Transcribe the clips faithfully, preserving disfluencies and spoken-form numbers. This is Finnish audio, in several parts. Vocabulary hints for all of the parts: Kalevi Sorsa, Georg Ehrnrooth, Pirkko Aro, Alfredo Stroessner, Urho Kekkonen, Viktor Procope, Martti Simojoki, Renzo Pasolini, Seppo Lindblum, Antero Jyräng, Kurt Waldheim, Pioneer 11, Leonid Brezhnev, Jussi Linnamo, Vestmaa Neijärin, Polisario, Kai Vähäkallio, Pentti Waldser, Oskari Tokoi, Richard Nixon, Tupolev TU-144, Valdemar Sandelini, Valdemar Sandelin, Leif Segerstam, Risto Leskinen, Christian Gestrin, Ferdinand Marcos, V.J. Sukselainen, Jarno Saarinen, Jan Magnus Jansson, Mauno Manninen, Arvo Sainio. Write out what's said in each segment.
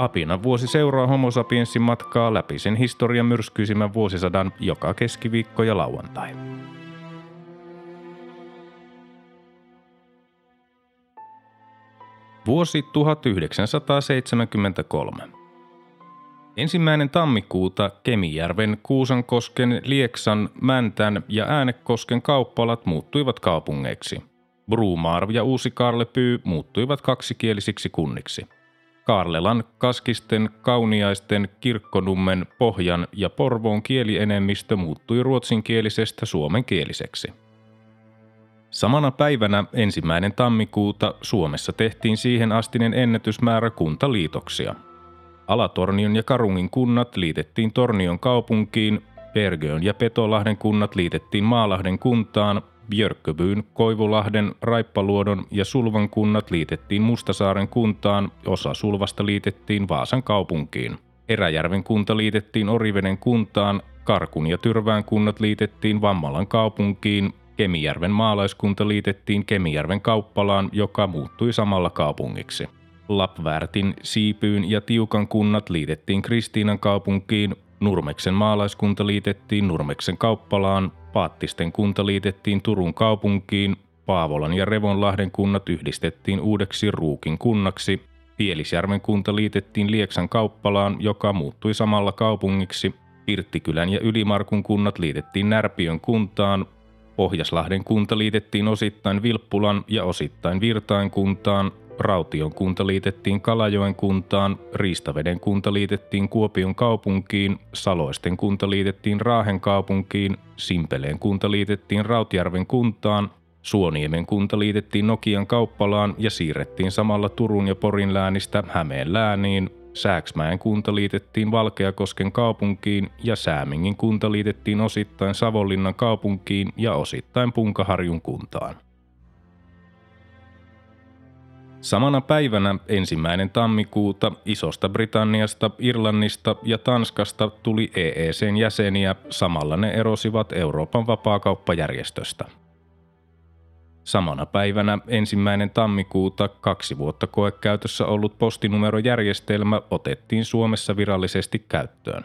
Apinan vuosi seuraa Homo sapiensin matkaa läpi sen historian myrskyisimmän vuosisadan joka keskiviikko ja lauantai. Vuosi tuhatyhdeksänsataaseitsemänkymmentäkolme. Ensimmäinen tammikuuta Kemijärven, Kuusankosken, Lieksan, Mäntän ja Äänekosken kauppalat muuttuivat kaupungeiksi. Bruumaarv ja Uusi-Kaarlepyy muuttuivat kaksikielisiksi kunniksi. Kaarlelan, Kaskisten, Kauniaisten, Kirkkonummen, Pohjan ja Porvoon kielienemmistö muuttui ruotsinkielisestä suomenkieliseksi. Samana päivänä ensimmäinen tammikuuta Suomessa tehtiin siihen astinen ennätysmäärä kuntaliitoksia. Alatornion ja Karungin kunnat liitettiin Tornion kaupunkiin, Pergön ja Petolahden kunnat liitettiin Maalahden kuntaan, Björkköbyyn, Koivulahden, Raippaluodon ja Sulvan kunnat liitettiin Mustasaaren kuntaan, osa Sulvasta liitettiin Vaasan kaupunkiin. Eräjärven kunta liitettiin Oriveden kuntaan, Karkun ja Tyrvään kunnat liitettiin Vammalan kaupunkiin, Kemijärven maalaiskunta liitettiin Kemijärven kauppalaan, joka muuttui samalla kaupungiksi. Lapvärtin, Siipyyn ja Tiukan kunnat liitettiin Kristiinan kaupunkiin, Nurmeksen maalaiskunta liitettiin Nurmeksen kauppalaan, Paattisten kunta liitettiin Turun kaupunkiin, Paavolan ja Revonlahden kunnat yhdistettiin uudeksi Ruukin kunnaksi, Pielisjärven kunta liitettiin Lieksan kauppalaan, joka muuttui samalla kaupungiksi, Pirttikylän ja Ylimarkun kunnat liitettiin Närpiön kuntaan, Pohjaslahden kunta liitettiin osittain Vilppulan ja osittain Virtain kuntaan, Raution kunta liitettiin Kalajoen kuntaan, Riistaveden kunta liitettiin Kuopion kaupunkiin, Saloisten kunta liitettiin Raahen kaupunkiin, Simpeleen kunta liitettiin Rautjärven kuntaan, Suoniemen kunta liitettiin Nokian kauppalaan ja siirrettiin samalla Turun ja Porin läänistä Hämeen lääniin, Sääksmäen kunta liitettiin Valkeakosken kaupunkiin ja Säämingin kunta liitettiin osittain Savonlinnan kaupunkiin ja osittain Punkaharjun kuntaan. Samana päivänä ensimmäinen tammikuuta Isosta Britanniasta, Irlannista ja Tanskasta tuli E E C:n jäseniä, samalla ne erosivat Euroopan vapaakauppajärjestöstä. Samana päivänä ensimmäinen tammikuuta kaksi vuotta koekäytössä ollut postinumerojärjestelmä otettiin Suomessa virallisesti käyttöön.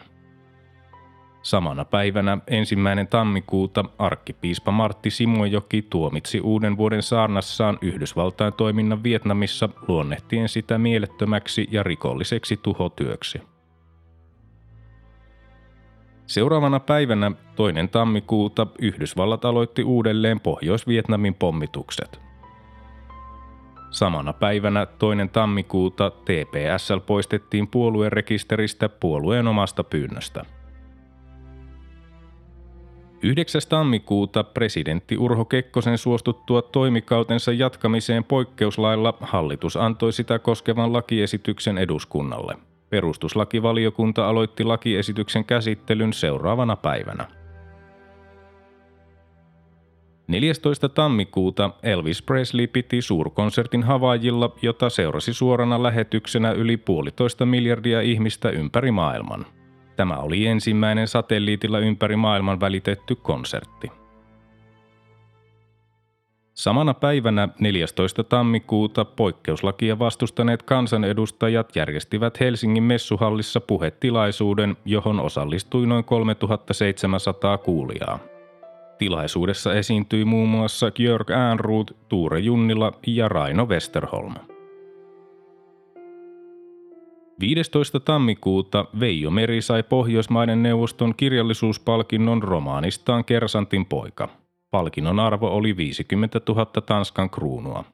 Samana päivänä ensimmäinen tammikuuta arkkipiispa Martti Simojoki tuomitsi uuden vuoden saarnassaan Yhdysvaltain toiminnan Vietnamissa luonnehtien sitä mielettömäksi ja rikolliseksi tuhotyöksi. Seuraavana päivänä toinen tammikuuta Yhdysvallat aloitti uudelleen Pohjois-Vietnamin pommitukset. Samana päivänä toinen tammikuuta T P S L poistettiin puoluerekisteristä puolueen omasta pyynnöstä. yhdeksäs tammikuuta presidentti Urho Kekkosen suostuttua toimikautensa jatkamiseen poikkeuslailla hallitus antoi sitä koskevan lakiesityksen eduskunnalle. Perustuslakivaliokunta aloitti lakiesityksen käsittelyn seuraavana päivänä. neljästoista tammikuuta Elvis Presley piti suurkonsertin Havaijilla, jota seurasi suorana lähetyksenä yli puolitoista miljardia ihmistä ympäri maailman. Tämä oli ensimmäinen satelliitilla ympäri maailman välitetty konsertti. Samana päivänä neljästoista tammikuuta poikkeuslakia vastustaneet kansanedustajat järjestivät Helsingin messuhallissa puhetilaisuuden, johon osallistui noin kolmetuhattaseitsemänsataa kuulijaa. Tilaisuudessa esiintyi muun muassa Georg Ehrnrooth, Tuure Junnila ja Raino Westerholm. viidestoista tammikuuta Veijo Meri sai Pohjoismaiden neuvoston kirjallisuuspalkinnon romaanistaan Kersantin poika. Palkinnon arvo oli viisikymmentätuhatta Tanskan kruunua.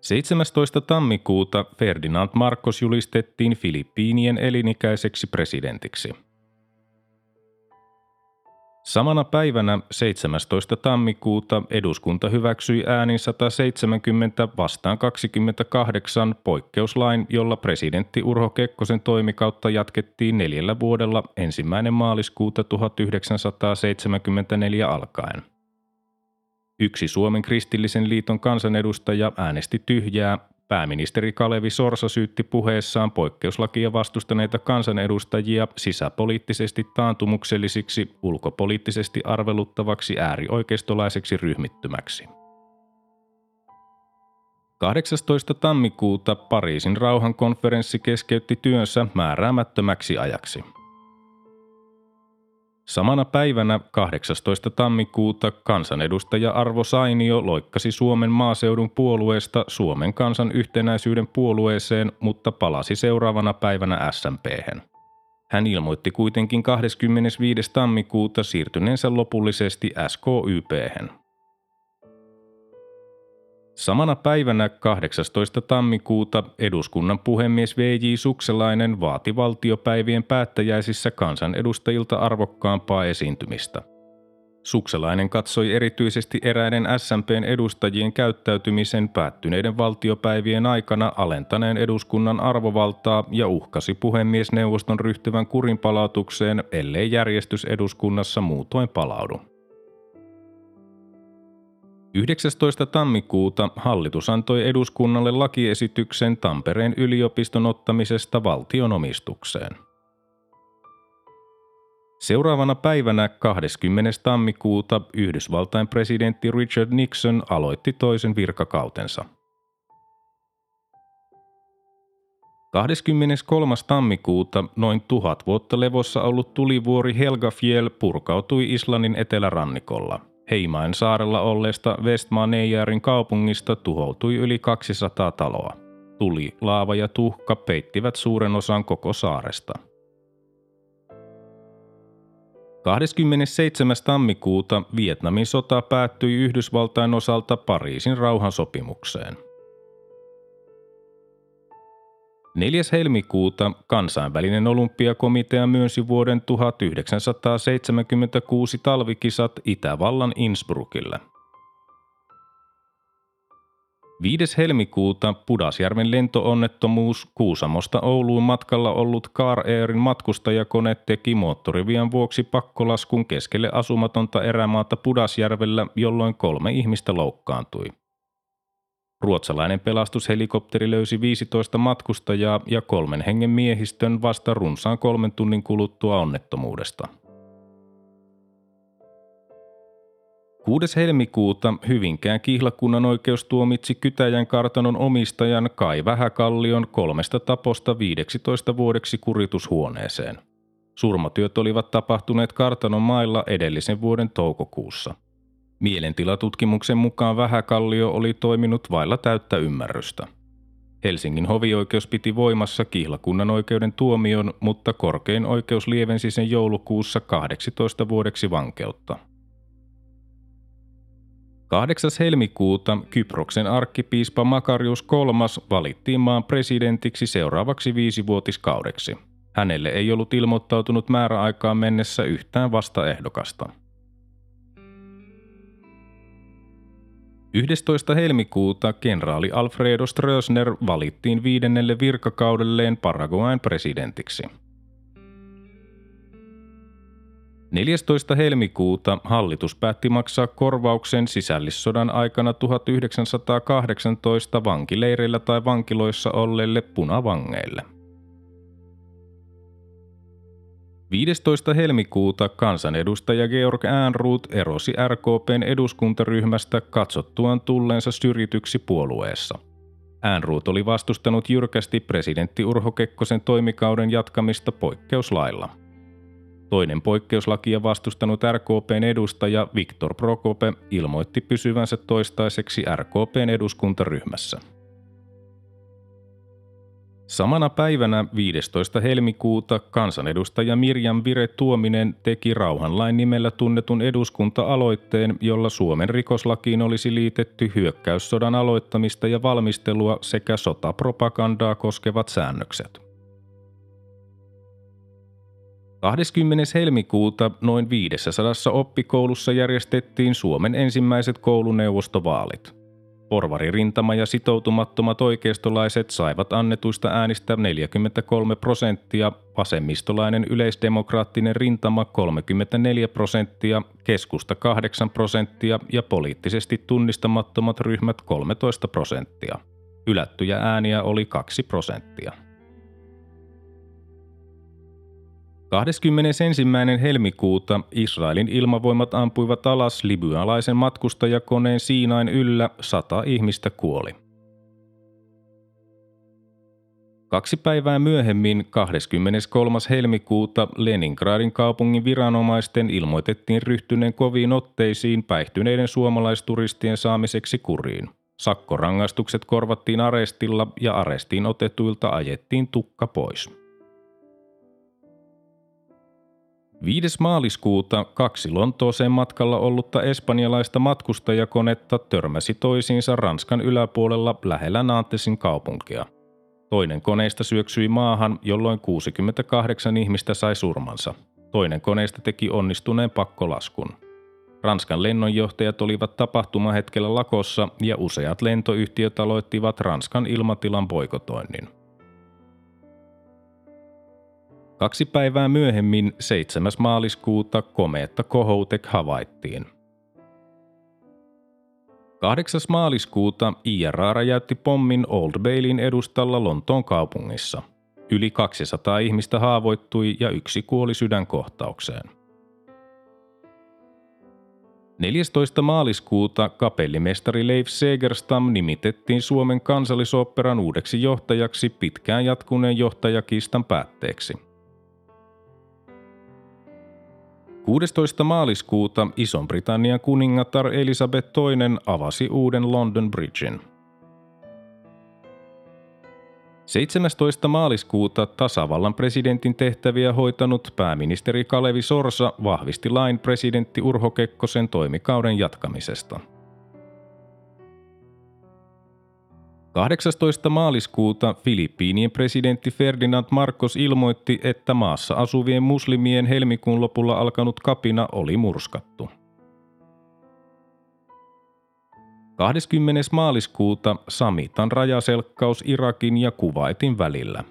seitsemästoista tammikuuta Ferdinand Marcos julistettiin Filippiinien elinikäiseksi presidentiksi. Samana päivänä seitsemästoista tammikuuta eduskunta hyväksyi äänin sata seitsemänkymmentä vastaan kaksikymmentäkahdeksan poikkeuslain, jolla presidentti Urho Kekkosen toimikautta jatkettiin neljällä vuodella ensimmäinen maaliskuuta tuhatyhdeksänsataaseitsemänkymmentäneljä alkaen. Yksi Suomen kristillisen liiton kansanedustaja äänesti tyhjää. Pääministeri Kalevi Sorsa syytti puheessaan poikkeuslakia vastustaneita kansanedustajia sisäpoliittisesti taantumuksellisiksi, ulkopoliittisesti arveluttavaksi äärioikeistolaiseksi ryhmittymäksi. kahdeksastoista tammikuuta Pariisin rauhankonferenssi keskeytti työnsä määräämättömäksi ajaksi. Samana päivänä kahdeksastoista tammikuuta kansanedustaja Arvo Sainio loikkasi Suomen maaseudun puolueesta Suomen kansan yhtenäisyyden puolueeseen, mutta palasi seuraavana päivänä S M P:hen. Hän ilmoitti kuitenkin kahdeskymmenesviides tammikuuta siirtyneensä lopullisesti S K Y P:hen. Samana päivänä kahdeksastoista tammikuuta eduskunnan puhemies V J Sukselainen vaati valtiopäivien päättäjäisissä kansanedustajilta arvokkaampaa esiintymistä. Sukselainen katsoi erityisesti eräiden S M P:n edustajien käyttäytymisen päättyneiden valtiopäivien aikana alentaneen eduskunnan arvovaltaa ja uhkasi puhemiesneuvoston ryhtyvän kurinpalautukseen, ellei järjestys eduskunnassa muutoin palaudu. yhdeksästoista tammikuuta hallitus antoi eduskunnalle lakiesityksen Tampereen yliopiston ottamisesta valtionomistukseen. Seuraavana päivänä kahdeskymmenes tammikuuta Yhdysvaltain presidentti Richard Nixon aloitti toisen virkakautensa. kahdeskymmeneskolmas tammikuuta noin tuhat vuotta levossa ollut tulivuori Helgafell purkautui Islannin etelärannikolla. Heimain saarella olleesta Vestmaa Neijärin kaupungista tuhoutui yli kaksisataa taloa. Tuli, laava ja tuhka peittivät suuren osan koko saaresta. kahdeskymmenesseitsemäs tammikuuta Vietnamin sota päättyi Yhdysvaltain osalta Pariisin rauhansopimukseen. neljäs helmikuuta kansainvälinen olympiakomitea myönsi vuoden tuhatyhdeksänsataaseitsemänkymmentäkuusi talvikisat Itävallan Innsbruckille. viides helmikuuta Pudasjärven lentoonnettomuus Kuusamosta Ouluun matkalla ollut Kar-Airin matkustajakone teki moottorivian vuoksi pakkolaskun keskelle asumatonta erämaata Pudasjärvellä, jolloin kolme ihmistä loukkaantui. Ruotsalainen pelastushelikopteri löysi viisitoista matkustajaa ja kolmen hengen miehistön vasta runsaan kolmen tunnin kuluttua onnettomuudesta. kuudes helmikuuta Hyvinkään kihlakunnan oikeus tuomitsi Kytäjän kartanon omistajan Kai Vähäkallion kolmesta taposta viideksitoista vuodeksi kuritushuoneeseen. Surmatyöt olivat tapahtuneet kartanon mailla edellisen vuoden toukokuussa. Mielentilatutkimuksen mukaan Vähäkallio oli toiminut vailla täyttä ymmärrystä. Helsingin hovioikeus piti voimassa kihlakunnan oikeuden tuomion, mutta korkein oikeus lievensi sen joulukuussa kahdeksantoista vuodeksi vankeutta. kahdeksas helmikuuta Kyproksen arkkipiispa Makarius kolmas valittiin maan presidentiksi seuraavaksi viisivuotiskaudeksi. Hänelle ei ollut ilmoittautunut määräaikaan mennessä yhtään vastaehdokasta. yhdestoista helmikuuta kenraali Alfredo Stroessner valittiin viidennelle virkakaudelleen Paraguayn presidentiksi. neljästoista helmikuuta hallitus päätti maksaa korvauksen sisällissodan aikana tuhatyhdeksänsataakahdeksantoista vankileireillä tai vankiloissa olleille punavangeille. viidestoista helmikuuta kansanedustaja Georg Ehrnrooth erosi R K P:n eduskuntaryhmästä katsottuaan tulleensa syrjityksi puolueessa. Ehrnrooth oli vastustanut jyrkästi presidentti Urho Kekkosen toimikauden jatkamista poikkeuslailla. Toinen poikkeuslakia vastustanut R K P:n edustaja Viktor Procope ilmoitti pysyvänsä toistaiseksi R K P:n eduskuntaryhmässä. Samana päivänä viidestoista helmikuuta kansanedustaja Mirja Vire-Tuominen teki rauhanlain nimellä tunnetun eduskunta-aloitteen, jolla Suomen rikoslakiin olisi liitetty hyökkäyssodan aloittamista ja valmistelua sekä sotapropagandaa koskevat säännökset. kahdeskymmenes helmikuuta noin viisisataa oppikoulussa järjestettiin Suomen ensimmäiset kouluneuvostovaalit. Porvaririntama ja sitoutumattomat oikeistolaiset saivat annetuista äänistä neljäkymmentäkolme prosenttia, vasemmistolainen yleisdemokraattinen rintama kolmekymmentäneljä prosenttia, keskusta kahdeksan prosenttia ja poliittisesti tunnistamattomat ryhmät kolmetoista prosenttia. Hylättyjä ääniä oli kaksi prosenttia. kahdeskymmenesensimmäinen helmikuuta Israelin ilmavoimat ampuivat alas libyalaisen matkustajakoneen Siinain yllä, sata ihmistä kuoli. Kaksi päivää myöhemmin, kahdeskymmeneskolmas helmikuuta, Leningradin kaupungin viranomaisten ilmoitettiin ryhtyneen koviin otteisiin päihtyneiden suomalaisturistien saamiseksi kuriin. Sakkorangaistukset korvattiin arestilla ja arestiin otetuilta ajettiin tukka pois. viides maaliskuuta kaksi Lontooseen matkalla ollutta espanjalaista matkustajakonetta törmäsi toisiinsa Ranskan yläpuolella lähellä Nantesin kaupunkia. Toinen koneista syöksyi maahan, jolloin kuusikymmentäkahdeksan ihmistä sai surmansa. Toinen koneista teki onnistuneen pakkolaskun. Ranskan lennonjohtajat olivat tapahtumahetkellä lakossa ja useat lentoyhtiöt aloittivat Ranskan ilmatilan boikotoinnin. Kaksi päivää myöhemmin, seitsemäs maaliskuuta, komeetta Kohoutek havaittiin. kahdeksas maaliskuuta I R A räjäytti pommin Old Baileyn edustalla Lontoon kaupungissa. Yli kaksisataa ihmistä haavoittui ja yksi kuoli sydänkohtaukseen. neljästoista maaliskuuta kapellimestari Leif Segerstam nimitettiin Suomen Kansallisoopperan uudeksi johtajaksi pitkään jatkuneen johtajakiistan päätteeksi. kuudestoista maaliskuuta Ison-Britannian kuningatar Elisabet toinen avasi uuden London Bridgen. seitsemästoista maaliskuuta tasavallan presidentin tehtäviä hoitanut pääministeri Kalevi Sorsa vahvisti lain presidentti Urho Kekkosen toimikauden jatkamisesta. kahdeksastoista maaliskuuta Filippiinien presidentti Ferdinand Marcos ilmoitti, että maassa asuvien muslimien helmikuun lopulla alkanut kapina oli murskattu. kahdeskymmenes maaliskuuta Samitan rajaselkkaus Irakin ja Kuwaitin välillä.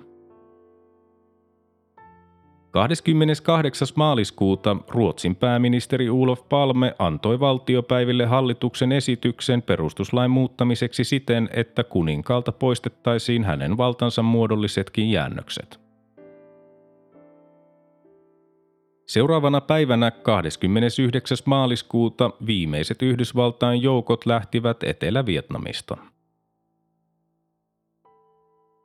kahdeskymmeneskahdeksas maaliskuuta Ruotsin pääministeri Ulf Palme antoi valtiopäiville hallituksen esityksen perustuslain muuttamiseksi siten, että kuninkaalta poistettaisiin hänen valtansa muodollisetkin jäännökset. Seuraavana päivänä kahdeskymmenesyhdeksäs maaliskuuta viimeiset Yhdysvaltain joukot lähtivät Etelä-Vietnamista.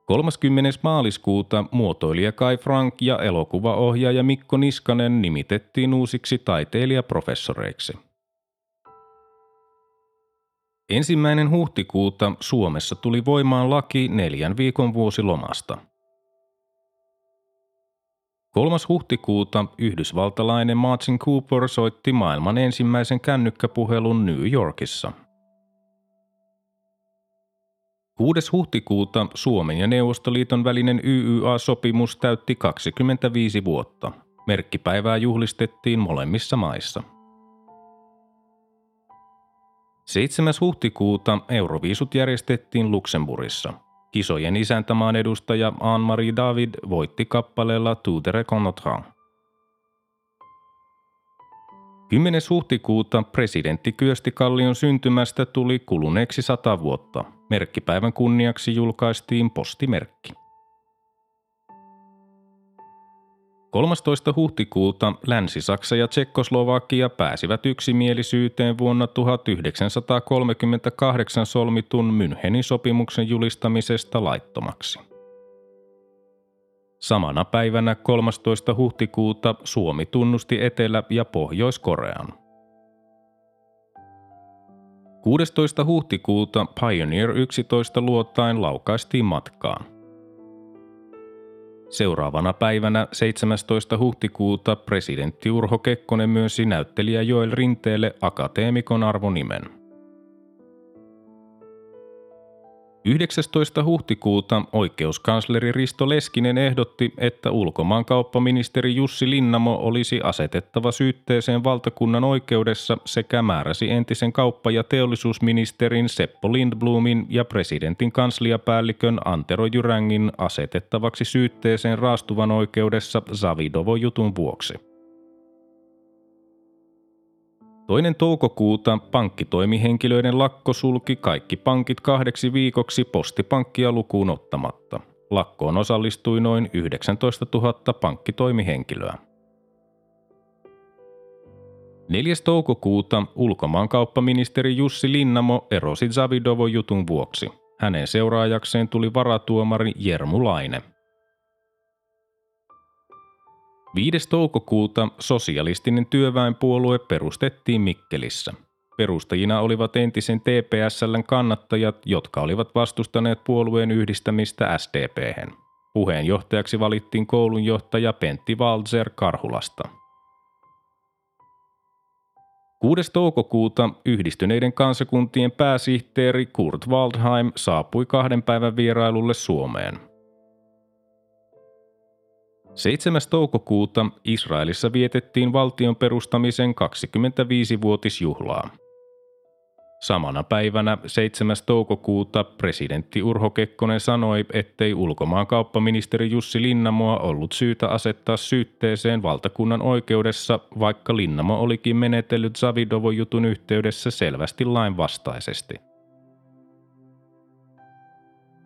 kolmaskymmenes maaliskuuta muotoilija Kai Frank ja elokuvaohjaaja Mikko Niskanen nimitettiin uusiksi taiteilijaprofessoreiksi. Ensimmäinen huhtikuuta Suomessa tuli voimaan laki neljän viikon vuosilomasta. kolmas huhtikuuta yhdysvaltalainen Martin Cooper soitti maailman ensimmäisen kännykkäpuhelun New Yorkissa. kuudes huhtikuuta Suomen ja Neuvostoliiton välinen Y Y A-sopimus täytti kaksikymmentäviisi vuotta. Merkkipäivää juhlistettiin molemmissa maissa. seitsemäs huhtikuuta Euroviisut järjestettiin Luxemburgissa. Kisojen isäntämaan edustaja Anne-Marie David voitti kappaleella Tout te reconnaîtra. kymmenes huhtikuuta presidentti Kyösti Kallion syntymästä tuli kuluneeksi sata vuotta. Merkkipäivän kunniaksi julkaistiin postimerkki. kolmastoista huhtikuuta Länsi-Saksa ja Tsekkoslovakia pääsivät yksimielisyyteen vuonna tuhatyhdeksänsataakolmekymmentäkahdeksan solmitun Münchenin sopimuksen julistamisesta laittomaksi. Samana päivänä kolmastoista huhtikuuta Suomi tunnusti Etelä- ja Pohjois-Korean. kuudestoista huhtikuuta Pioneer yksitoista luotain laukaistiin matkaan. Seuraavana päivänä seitsemästoista huhtikuuta presidentti Urho Kekkonen myönsi näyttelijä Joel Rinteelle akateemikon arvonimen. yhdeksästoista huhtikuuta oikeuskansleri Risto Leskinen ehdotti, että ulkomaankauppaministeri Jussi Linnamo olisi asetettava syytteeseen valtakunnan oikeudessa sekä määräsi entisen kauppa- ja teollisuusministerin Seppo Lindblumin ja presidentin kansliapäällikön Antero Jyrängin asetettavaksi syytteeseen Raastuvan oikeudessa Zavidovo-jutun vuoksi. Toinen toukokuuta pankkitoimihenkilöiden lakko sulki kaikki pankit kahdeksi viikoksi postipankkia lukuun ottamatta. Lakkoon osallistui noin yhdeksäntoistatuhatta pankkitoimihenkilöä. neljäs toukokuuta ulkomaankauppaministeri Jussi Linnamo erosi Zavidovo-jutun vuoksi. Hänen seuraajakseen tuli varatuomari Jermu Laine. viides toukokuuta sosialistinen työväenpuolue perustettiin Mikkelissä. Perustajina olivat entisen T P S L:n kannattajat, jotka olivat vastustaneet puolueen yhdistämistä S D P:hen. Puheenjohtajaksi valittiin koulunjohtaja Pentti Waldser Karhulasta. kuudes toukokuuta yhdistyneiden kansakuntien pääsihteeri Kurt Waldheim saapui kahden päivän vierailulle Suomeen. seitsemäs toukokuuta Israelissa vietettiin valtion perustamisen kaksikymmentäviisivuotisjuhlaa. Samana päivänä seitsemäs toukokuuta presidentti Urho Kekkonen sanoi, ettei ulkomaankauppaministeri Jussi Linnamoa ollut syytä asettaa syytteeseen valtakunnan oikeudessa, vaikka Linnamo olikin menetellyt Zavidovo-jutun yhteydessä selvästi lainvastaisesti.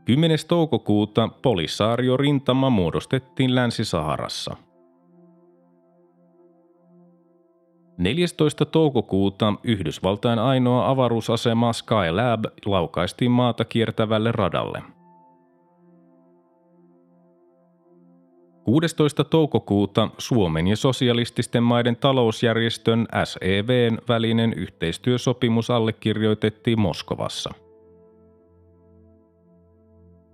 kymmenes toukokuuta Polisario-rintama muodostettiin Länsi-Saharassa. neljästoista toukokuuta Yhdysvaltain ainoa avaruusasema Skylab laukaistiin maata kiertävälle radalle. kuudestoista toukokuuta Suomen ja sosialististen maiden talousjärjestön S E V:n välinen yhteistyösopimus allekirjoitettiin Moskovassa.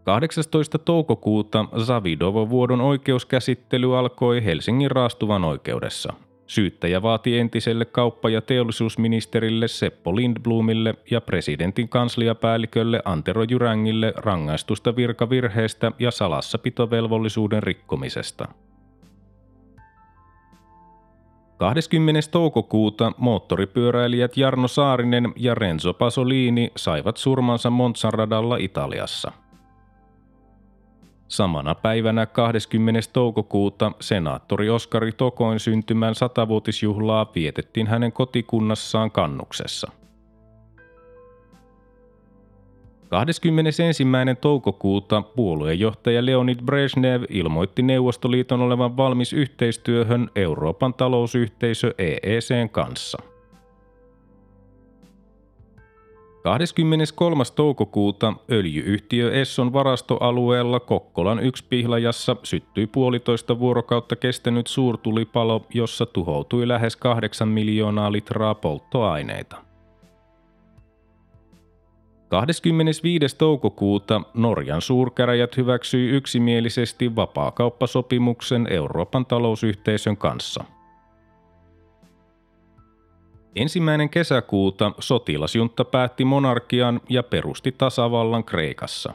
kahdeksastoista toukokuuta Zavidovo-vuodon oikeuskäsittely alkoi Helsingin Raastuvan oikeudessa. Syyttäjä vaati entiselle kauppa- ja teollisuusministerille Seppo Lindblumille ja presidentin kansliapäällikölle Antero Jyrängille rangaistusta virkavirheestä ja salassapitovelvollisuuden rikkomisesta. kahdeskymmenes toukokuuta moottoripyöräilijät Jarno Saarinen ja Renzo Pasolini saivat surmansa Monzan radalla Italiassa. Samana päivänä kahdeskymmenes toukokuuta senaattori Oskari Tokoin syntymän satavuotisjuhlaa vietettiin hänen kotikunnassaan Kannuksessa. kahdeskymmenesensimmäinen toukokuuta puoluejohtaja Leonid Brezhnev ilmoitti Neuvostoliiton olevan valmis yhteistyöhön Euroopan talousyhteisö E E C:n kanssa. kahdeskymmeneskolmas toukokuuta öljy-yhtiö Esson varastoalueella Kokkolan Yksipihlajassa syttyi puolitoista vuorokautta kestänyt suurtulipalo, jossa tuhoutui lähes kahdeksan miljoonaa litraa polttoaineita. kahdeskymmenesviides toukokuuta Norjan suurkäräjät hyväksyi yksimielisesti vapaakauppasopimuksen Euroopan talousyhteisön kanssa. Ensimmäinen kesäkuuta sotilasjuntta päätti monarkian ja perusti tasavallan Kreikassa.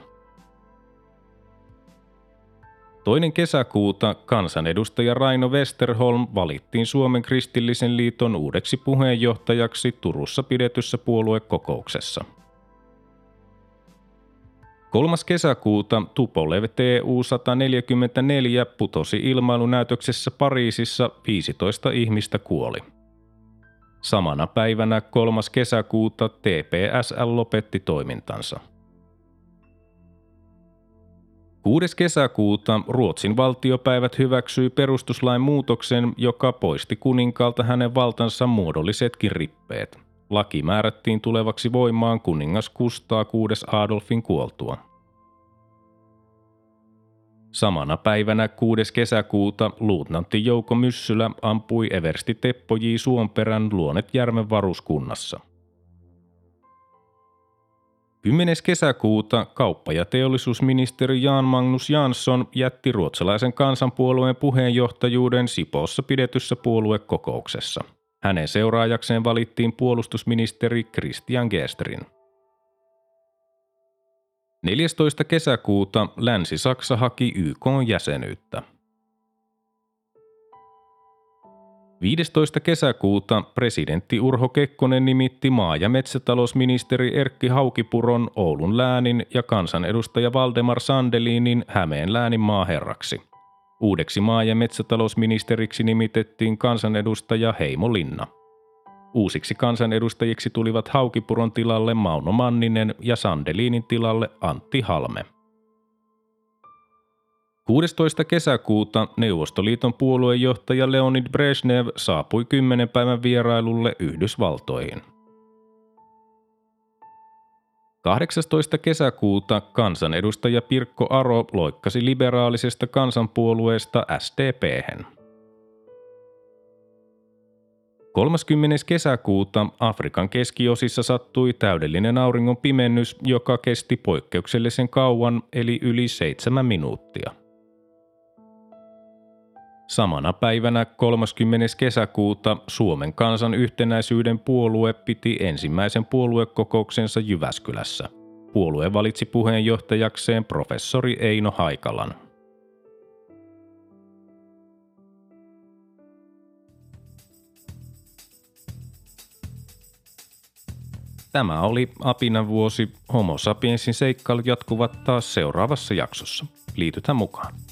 Toinen kesäkuuta kansanedustaja Raino Westerholm valittiin Suomen Kristillisen liiton uudeksi puheenjohtajaksi Turussa pidetyssä puoluekokouksessa. kolmas kesäkuuta Tupolev T U sata neljäkymmentäneljä putosi ilmailunäytöksessä Pariisissa, viisitoista ihmistä kuoli. Samana päivänä kolmas kesäkuuta T P S L lopetti toimintansa. kuudes kesäkuuta Ruotsin valtiopäivät hyväksyi perustuslain muutoksen, joka poisti kuninkaalta hänen valtansa muodollisetkin rippeet. Laki määrättiin tulevaksi voimaan kuningas Kustaa kuudes Adolfin kuoltua. Samana päivänä kuudes kesäkuuta luutnantti Jouko Myssylä ampui eversti Teppo J. Suomperän Luonetjärven varuskunnassa. kymmenes kesäkuuta kauppa- ja teollisuusministeri Jan Magnus Jansson jätti ruotsalaisen kansanpuolueen puheenjohtajuuden Sipoossa pidetyssä puoluekokouksessa. Hänen seuraajakseen valittiin puolustusministeri Christian Gestrin. neljästoista kesäkuuta Länsi-Saksa haki Y K-jäsenyyttä. viidestoista kesäkuuta presidentti Urho Kekkonen nimitti maa- ja metsätalousministeri Erkki Haukipuron Oulun läänin ja kansanedustaja Valdemar Sandelinin Hämeen läänin maaherraksi. Uudeksi maa- ja metsätalousministeriksi nimitettiin kansanedustaja Heimo Linna. Uusiksi kansanedustajiksi tulivat Haukipuron tilalle Mauno Manninen ja Sandelinin tilalle Antti Halme. kuudestoista kesäkuuta Neuvostoliiton puoluejohtaja Leonid Brezhnev saapui kymmenen päivän vierailulle Yhdysvaltoihin. kahdeksastoista kesäkuuta kansanedustaja Pirkko Aro loikkasi liberaalisesta kansanpuolueesta S D P:hen. kolmaskymmenes kesäkuuta Afrikan keskiosissa sattui täydellinen auringon pimennys, joka kesti poikkeuksellisen kauan eli yli seitsemän minuuttia. Samana päivänä kolmaskymmenes kesäkuuta Suomen kansan yhtenäisyyden puolue piti ensimmäisen puoluekokouksensa Jyväskylässä. Puolue valitsi puheenjohtajakseen professori Eino Haikalan. Tämä oli Apinan vuosi. Homo sapiensin seikkailut jatkuvat taas seuraavassa jaksossa. Liitytään mukaan.